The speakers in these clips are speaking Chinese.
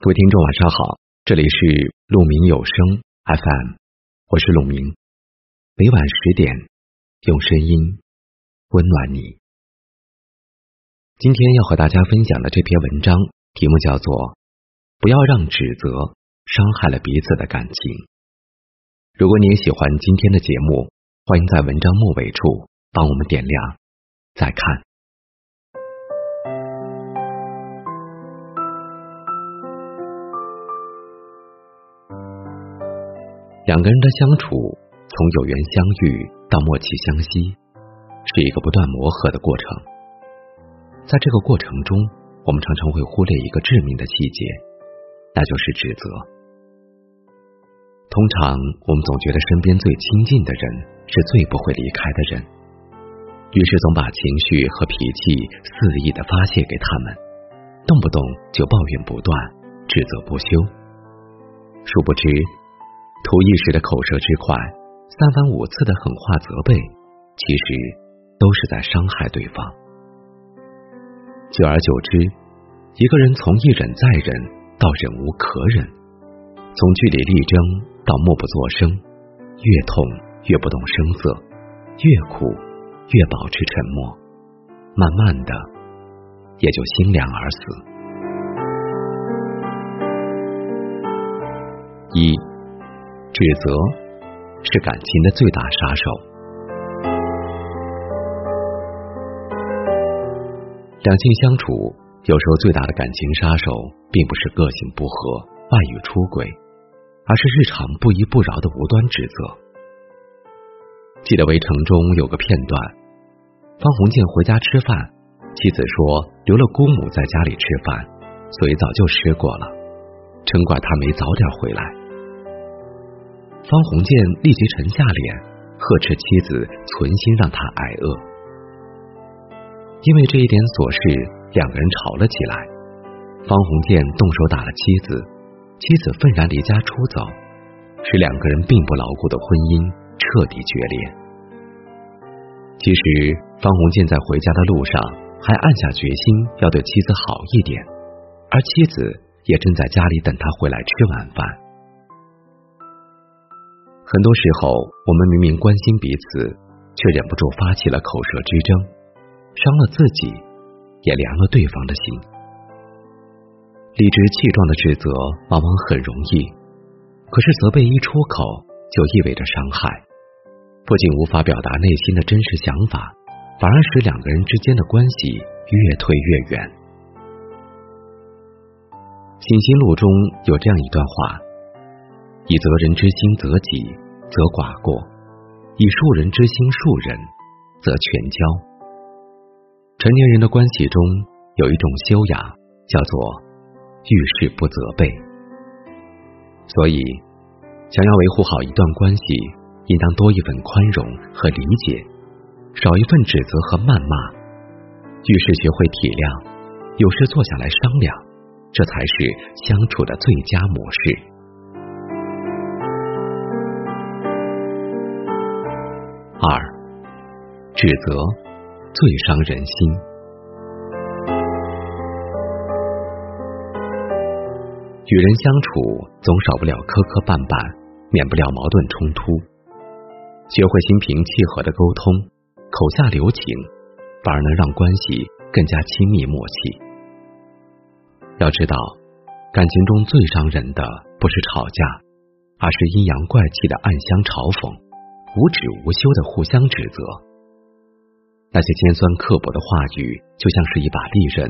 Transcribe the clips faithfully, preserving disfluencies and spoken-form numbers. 各位听众晚上好，这里是鹿鸣有声 F M， 我是鹿鸣，每晚十点用声音温暖你。今天要和大家分享的这篇文章题目叫做不要让指责伤害了彼此的感情。如果你也喜欢今天的节目，欢迎在文章末尾处帮我们点亮再看。两个人的相处，从有缘相遇到默契相惜，是一个不断磨合的过程。在这个过程中，我们常常会忽略一个致命的细节，那就是指责。通常我们总觉得身边最亲近的人是最不会离开的人，于是总把情绪和脾气肆意地发泄给他们，动不动就抱怨不断，指责不休。殊不知图一时的口舌之快，三番五次的狠话责备，其实都是在伤害对方。久而久之，一个人从一忍再忍到忍无可忍，从据理力争到默不作声，越痛越不动声色，越苦越保持沉默，慢慢的也就心凉而死。一指责是感情的最大杀手。两性相处，有时候最大的感情杀手并不是个性不合、外遇出轨，而是日常不依不饶的无端指责。记得《围城》中有个片段，方鸿渐回家吃饭，妻子说留了姑母在家里吃饭，所以早就吃过了，嗔怪他没早点回来。方鸿渐立即沉下脸，呵斥妻子存心让他挨饿。因为这一点琐事，两个人吵了起来，方鸿渐动手打了妻子，妻子愤然离家出走，使两个人并不牢固的婚姻彻底决裂。其实方鸿渐在回家的路上还暗下决心要对妻子好一点，而妻子也正在家里等他回来吃晚饭。很多时候，我们明明关心彼此，却忍不住发起了口舌之争，伤了自己，也凉了对方的心。理直气壮的指责往往很容易，可是责备一出口就意味着伤害，不仅无法表达内心的真实想法，反而使两个人之间的关系越推越远。《信心录》中有这样一段话，以责人之心责己，则寡过；以恕人之心恕人，则全交。成年人的关系中有一种修养，叫做遇事不责备。所以想要维护好一段关系，应当多一份宽容和理解，少一份指责和谩骂，遇事学会体谅，有事坐下来商量，这才是相处的最佳模式。二，指责最伤人心。与人相处，总少不了磕磕绊绊，免不了矛盾冲突。学会心平气和的沟通，口下留情，反而能让关系更加亲密默契。要知道，感情中最伤人的不是吵架，而是阴阳怪气的暗箱嘲讽，无止无休的互相指责。那些尖酸刻薄的话语就像是一把利刃，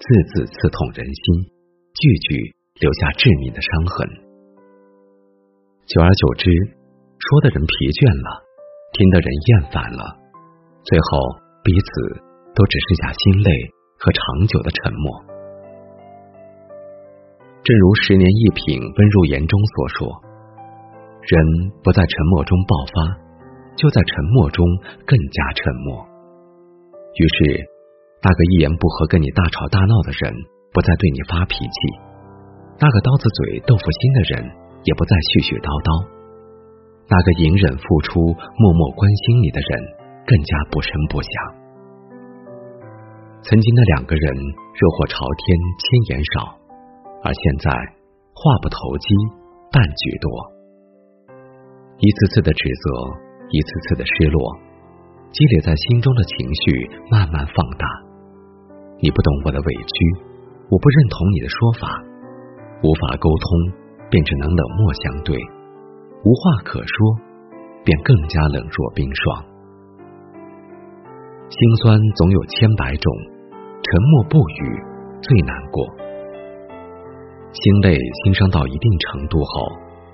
字字刺痛人心，句句留下致命的伤痕。久而久之，说的人疲倦了，听的人厌烦了，最后彼此都只剩下心累和长久的沉默。正如十年一品温入言中所说，人不在沉默中爆发，就在沉默中更加沉默。于是那个一言不合跟你大吵大闹的人不再对你发脾气，那个刀子嘴豆腐心的人也不再絮絮叨叨，那个隐忍付出默默关心你的人更加不声不响。曾经的两个人热火朝天，千言少，而现在话不投机，淡居多。一次次的指责，一次次的失落，积累在心中的情绪慢慢放大。你不懂我的委屈，我不认同你的说法，无法沟通，便只能冷漠相对，无话可说，便更加冷若冰霜。心酸总有千百种，沉默不语最难过。心累、心伤到一定程度后，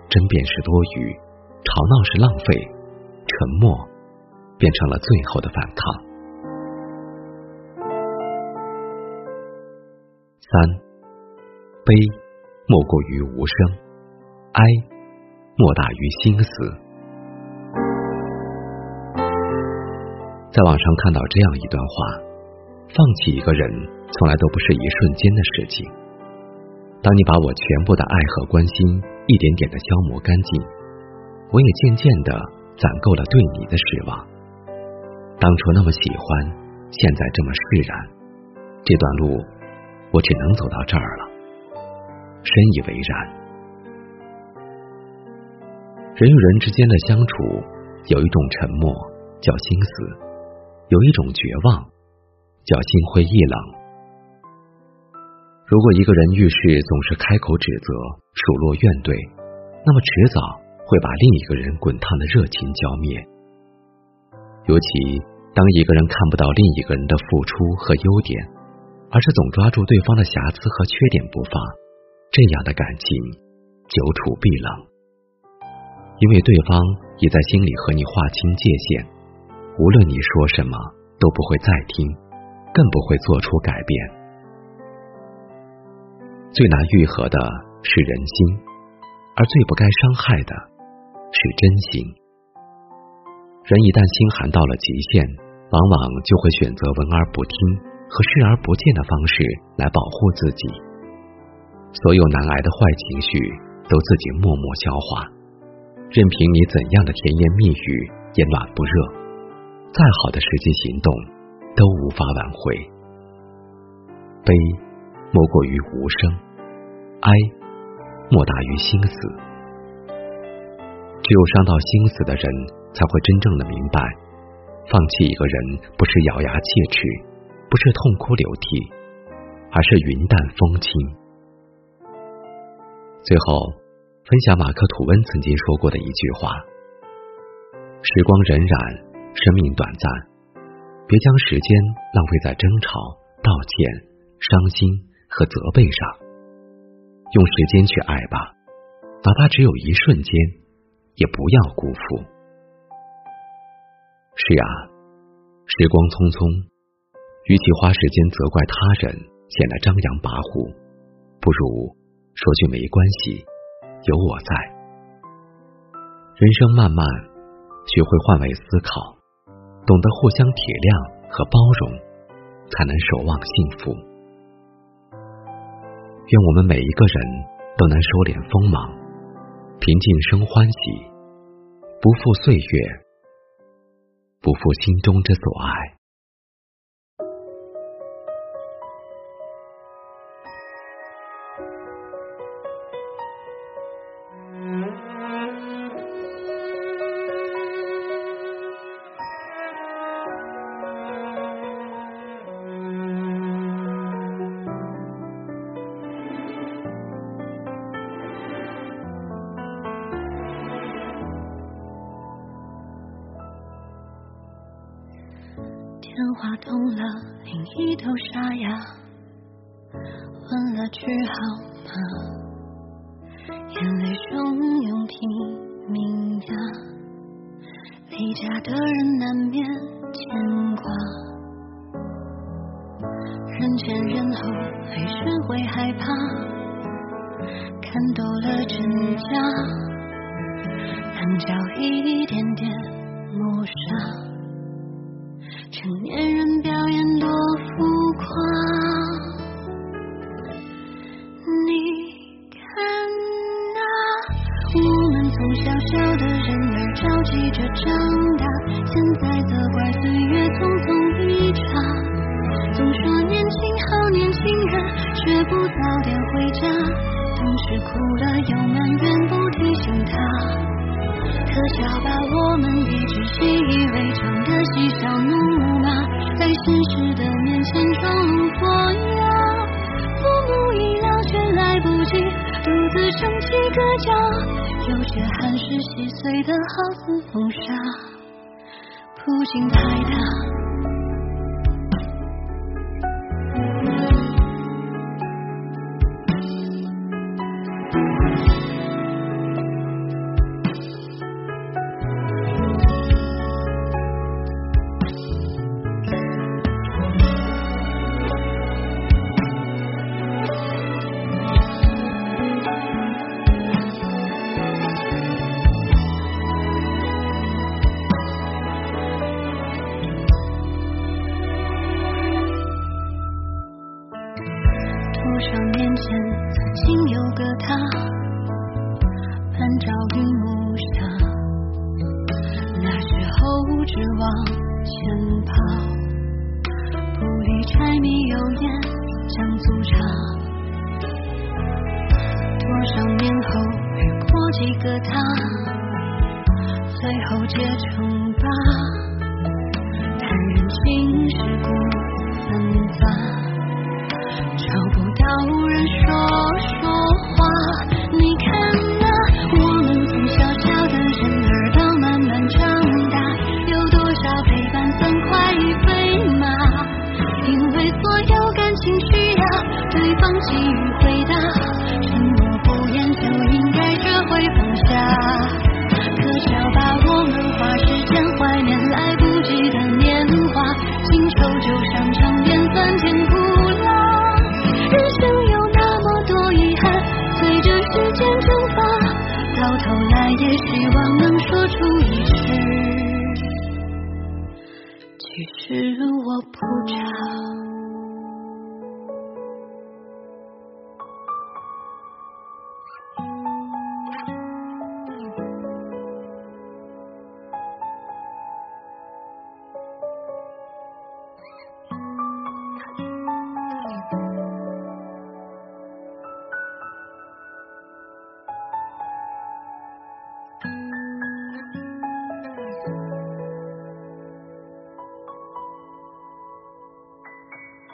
争辩是多余，吵闹是浪费，沉默变成了最后的反抗。三，悲莫过于无声，哀莫大于心死。在网上看到这样一段话：放弃一个人，从来都不是一瞬间的事情。当你把我全部的爱和关心一点点的消磨干净，我也渐渐的攒够了对你的失望。当初那么喜欢，现在这么释然，这段路我只能走到这儿了。深以为然。人与人之间的相处，有一种沉默叫心死，有一种绝望叫心灰意冷。如果一个人遇事总是开口指责、数落怨怼，那么迟早会把另一个人滚烫的热情浇灭。尤其当一个人看不到另一个人的付出和优点，而是总抓住对方的瑕疵和缺点不放，这样的感情久处必冷。因为对方也在心里和你划清界限，无论你说什么都不会再听，更不会做出改变。最难愈合的是人心，而最不该伤害的是真心。人一旦心寒到了极限，往往就会选择闻而不听和视而不见的方式来保护自己。所有难挨的坏情绪都自己默默消化，任凭你怎样的甜言蜜语也暖不热，再好的实际行动都无法挽回。悲莫过于无声，哀莫大于心死。只有伤到心死的人，才会真正的明白，放弃一个人不是咬牙切齿，不是痛哭流涕，而是云淡风轻。最后，分享马克吐温曾经说过的一句话：时光荏苒，生命短暂，别将时间浪费在争吵、道歉、伤心和责备上，用时间去爱吧，哪怕只有一瞬间，也不要辜负。是啊，时光匆匆，与其花时间责怪他人，显得张扬跋扈，不如说句没关系，有我在。人生漫漫，学会换位思考，懂得互相体谅和包容，才能守望幸福。愿我们每一个人都能收敛锋芒，平静生欢喜，不负岁月，不负心中之所爱。电话通了，另一头沙哑，问了句好吗？眼泪汹涌提名呀，离家的人难免牵挂，人前人后还是会害怕，看透了真假，棱角一点点磨砂。成年人表演多浮夸，你看啊，我们从小小的人儿着急着长大，现在责怪岁月匆匆一刹。总说年轻好年轻人，却不早点回家。又埋怨不提醒他，可笑吧，我们也只习以为常的嬉笑怒骂，在现实的面前装聋作哑。父母已老却来不及独自撑起个家，有些汗湿细碎的好似风沙铺进拍打。